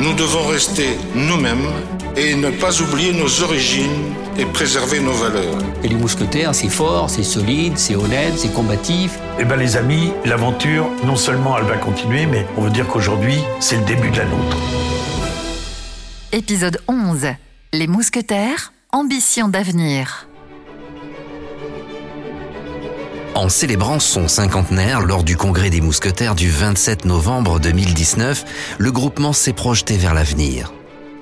Nous devons rester nous-mêmes et ne pas oublier nos origines et préserver nos valeurs. Et les mousquetaires, c'est fort, c'est solide, c'est honnête, c'est combatif. Eh bien les amis, l'aventure, non seulement elle va continuer, mais on veut dire qu'aujourd'hui, c'est le début de la nôtre. Épisode 11. Les mousquetaires, ambition d'avenir. En célébrant son cinquantenaire lors du congrès des mousquetaires du 27 novembre 2019, le groupement s'est projeté vers l'avenir.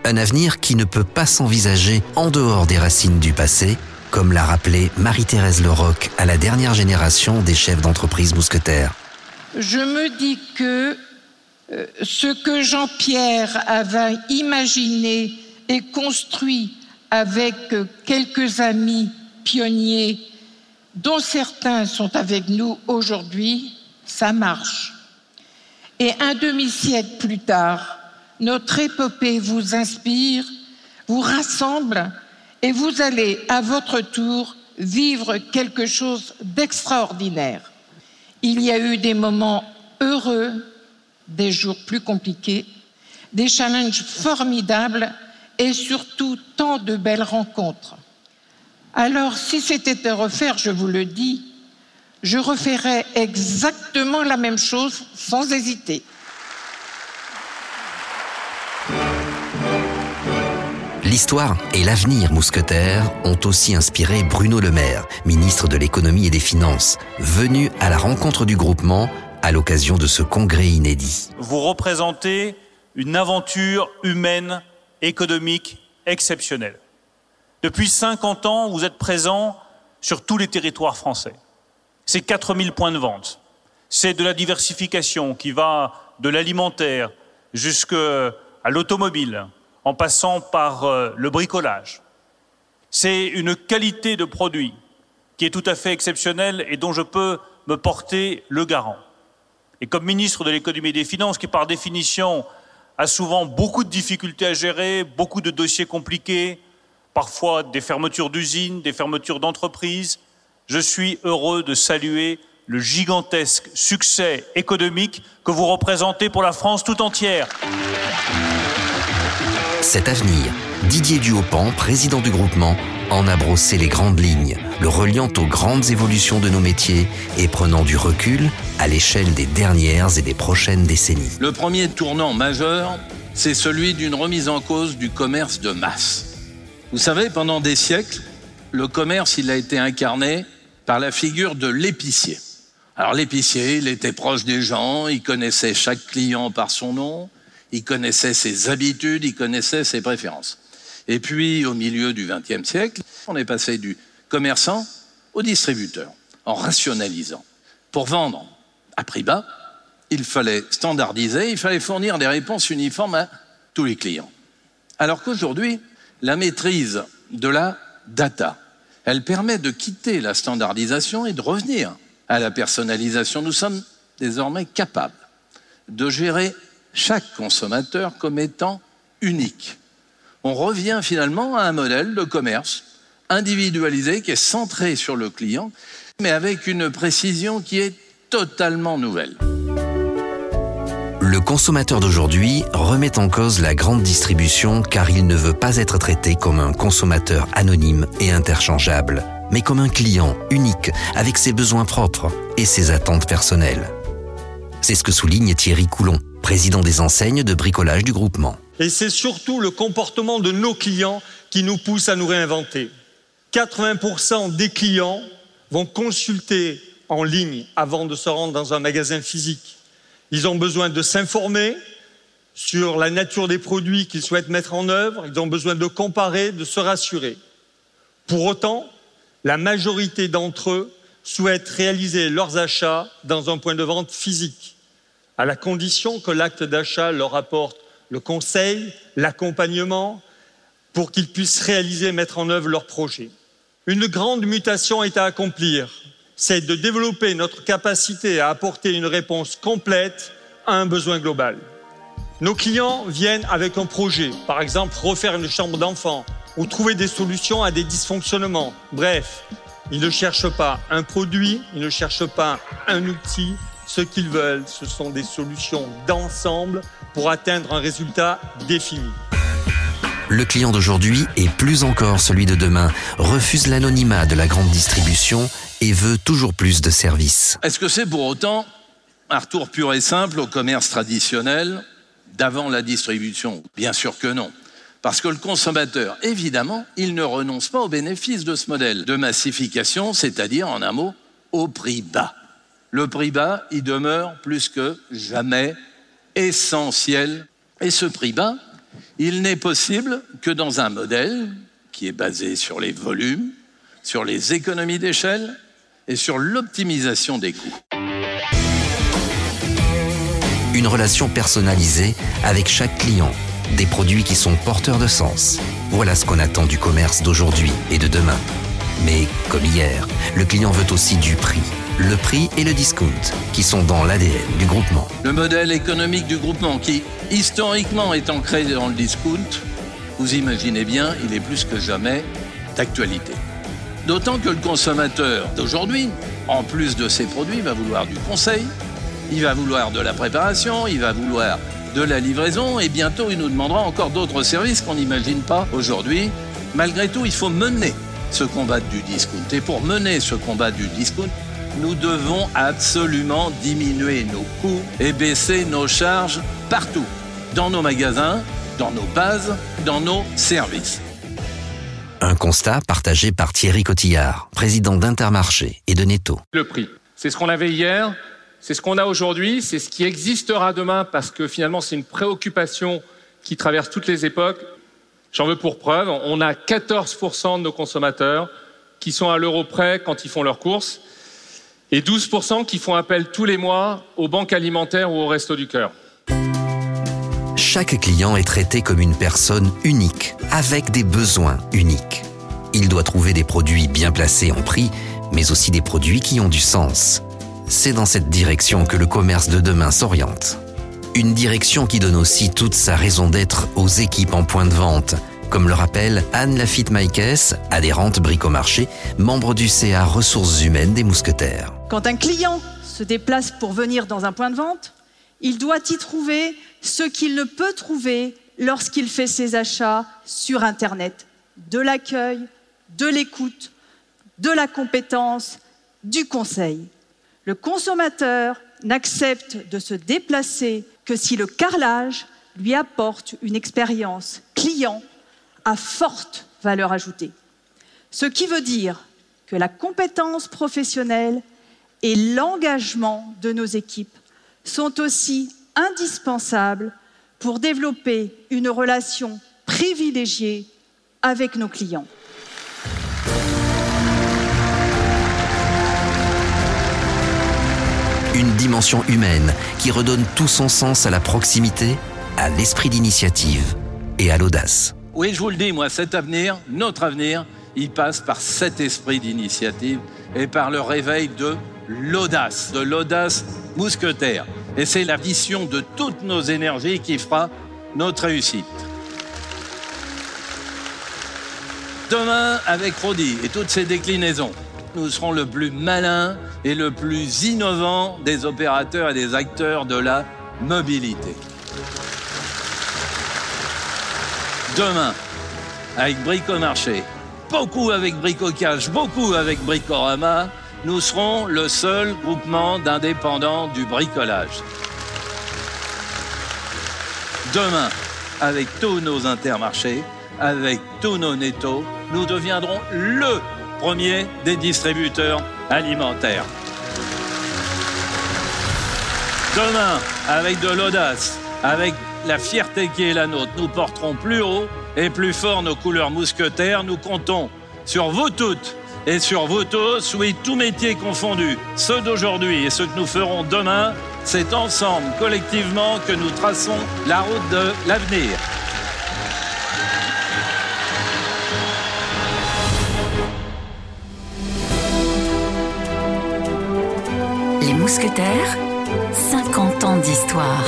Un avenir qui ne peut pas s'envisager en dehors des racines du passé, comme l'a rappelé Marie-Thérèse Leroch à la dernière génération des chefs d'entreprise mousquetaires. Je me dis que ce que Jean-Pierre avait imaginé et construit avec quelques amis pionniers, dont certains sont avec nous aujourd'hui, ça marche. Et un demi-siècle plus tard, notre épopée vous inspire, vous rassemble et vous allez à votre tour vivre quelque chose d'extraordinaire. Il y a eu des moments heureux, des jours plus compliqués, des challenges formidables et surtout tant de belles rencontres. Alors, si c'était à refaire, je vous le dis, je referais exactement la même chose sans hésiter. L'histoire et l'avenir mousquetaire ont aussi inspiré Bruno Le Maire, ministre de l'économie et des finances, venu à la rencontre du groupement à l'occasion de ce congrès inédit. Vous représentez une aventure humaine, économique, exceptionnelle. Depuis 50 ans, vous êtes présents sur tous les territoires français. C'est 4000 points de vente. C'est de la diversification qui va de l'alimentaire jusqu'à l'automobile, en passant par le bricolage. C'est une qualité de produit qui est tout à fait exceptionnelle et dont je peux me porter le garant. Et comme ministre de l'économie et des finances, qui par définition a souvent beaucoup de difficultés à gérer, beaucoup de dossiers compliqués, parfois des fermetures d'usines, des fermetures d'entreprises. Je suis heureux de saluer le gigantesque succès économique que vous représentez pour la France tout entière. Cet avenir, Didier Dupond, président du groupement, en a brossé les grandes lignes, le reliant aux grandes évolutions de nos métiers et prenant du recul à l'échelle des dernières et des prochaines décennies. Le premier tournant majeur, c'est celui d'une remise en cause du commerce de masse. Vous savez, pendant des siècles, le commerce, il a été incarné par la figure de l'épicier. Alors l'épicier, il était proche des gens, il connaissait chaque client par son nom, il connaissait ses habitudes, il connaissait ses préférences. Et puis, au milieu du XXe siècle, on est passé du commerçant au distributeur, en rationalisant. Pour vendre à prix bas, il fallait standardiser, il fallait fournir des réponses uniformes à tous les clients. Alors qu'aujourd'hui, la maîtrise de la data, elle permet de quitter la standardisation et de revenir à la personnalisation. Nous sommes désormais capables de gérer chaque consommateur comme étant unique. On revient finalement à un modèle de commerce individualisé qui est centré sur le client, mais avec une précision qui est totalement nouvelle. Le consommateur d'aujourd'hui remet en cause la grande distribution car il ne veut pas être traité comme un consommateur anonyme et interchangeable, mais comme un client unique avec ses besoins propres et ses attentes personnelles. C'est ce que souligne Thierry Coulon, président des enseignes de bricolage du groupement. Et c'est surtout le comportement de nos clients qui nous pousse à nous réinventer. 80% des clients vont consulter en ligne avant de se rendre dans un magasin physique. Ils ont besoin de s'informer sur la nature des produits qu'ils souhaitent mettre en œuvre. Ils ont besoin de comparer, de se rassurer. Pour autant, la majorité d'entre eux souhaitent réaliser leurs achats dans un point de vente physique, à la condition que l'acte d'achat leur apporte le conseil, l'accompagnement, pour qu'ils puissent réaliser et mettre en œuvre leurs projets. Une grande mutation est à accomplir. C'est de développer notre capacité à apporter une réponse complète à un besoin global. Nos clients viennent avec un projet, par exemple refaire une chambre d'enfant ou trouver des solutions à des dysfonctionnements. Bref, ils ne cherchent pas un produit, ils ne cherchent pas un outil, Ce qu'ils veulent, ce sont des solutions d'ensemble pour atteindre un résultat défini. Le client d'aujourd'hui, et plus encore celui de demain, refuse l'anonymat de la grande distribution et veut toujours plus de services. Est-ce que c'est pour autant un retour pur et simple au commerce traditionnel d'avant la distribution? Bien sûr que non. Parce que le consommateur, évidemment, il ne renonce pas au bénéfice de ce modèle de massification, c'est-à-dire, en un mot, au prix bas. Le prix bas, il demeure plus que jamais essentiel. Et ce prix bas, il n'est possible que dans un modèle qui est basé sur les volumes, sur les économies d'échelle et sur l'optimisation des coûts. Une relation personnalisée avec chaque client, des produits qui sont porteurs de sens. Voilà ce qu'on attend du commerce d'aujourd'hui et de demain. Mais comme hier, le client veut aussi du prix. Le prix et le discount, qui sont dans l'ADN du groupement. Le modèle économique du groupement, qui historiquement est ancré dans le discount, vous imaginez bien, il est plus que jamais d'actualité. D'autant que le consommateur d'aujourd'hui, en plus de ses produits, va vouloir du conseil, il va vouloir de la préparation, il va vouloir de la livraison, et bientôt il nous demandera encore d'autres services qu'on n'imagine pas aujourd'hui. Malgré tout, il faut mener ce combat du discount. Et pour mener ce combat du discount, nous devons absolument diminuer nos coûts et baisser nos charges partout, dans nos magasins, dans nos bases, dans nos services. Un constat partagé par Thierry Cotillard, président d'Intermarché et de Netto. Le prix, c'est ce qu'on avait hier, c'est ce qu'on a aujourd'hui, c'est ce qui existera demain, parce que finalement c'est une préoccupation qui traverse toutes les époques. J'en veux pour preuve, on a 14% de nos consommateurs qui sont à l'euro près quand ils font leurs courses, et 12% qui font appel tous les mois aux banques alimentaires ou aux restos du cœur. Chaque client est traité comme une personne unique, avec des besoins uniques. Il doit trouver des produits bien placés en prix, mais aussi des produits qui ont du sens. C'est dans cette direction que le commerce de demain s'oriente. Une direction qui donne aussi toute sa raison d'être aux équipes en point de vente, comme le rappelle Anne Lafitte-Maïkes, adhérente Bricomarché, membre du CA Ressources Humaines des Mousquetaires. Quand un client se déplace pour venir dans un point de vente, il doit y trouver ce qu'il ne peut trouver lorsqu'il fait ses achats sur Internet. De l'accueil, de l'écoute, de la compétence, du conseil. Le consommateur n'accepte de se déplacer que si le carrelage lui apporte une expérience client à forte valeur ajoutée. Ce qui veut dire que la compétence professionnelle et l'engagement de nos équipes sont aussi indispensables pour développer une relation privilégiée avec nos clients. Une dimension humaine qui redonne tout son sens à la proximité, à l'esprit d'initiative et à l'audace. Oui, je vous le dis, moi, cet avenir, notre avenir, il passe par cet esprit d'initiative et par le réveil de l'audace mousquetaire. Et c'est la vision de toutes nos énergies qui fera notre réussite. Demain, avec Rodi et toutes ses déclinaisons, nous serons le plus malin et le plus innovant des opérateurs et des acteurs de la mobilité. Demain, avec Bricomarché, beaucoup avec Bricocash, beaucoup avec Bricorama, nous serons le seul groupement d'indépendants du bricolage. Demain, avec tous nos Intermarchés, avec tous nos Netto, nous deviendrons le premier des distributeurs alimentaires. Demain, avec de l'audace, avec la fierté qui est la nôtre, nous porterons plus haut et plus fort nos couleurs mousquetaires. Nous comptons sur vous toutes et sur vous tous, oui, tous métiers confondus. Ceux d'aujourd'hui et ceux que nous ferons demain, c'est ensemble, collectivement, que nous traçons la route de l'avenir. Les Mousquetaires, 50 ans d'histoire.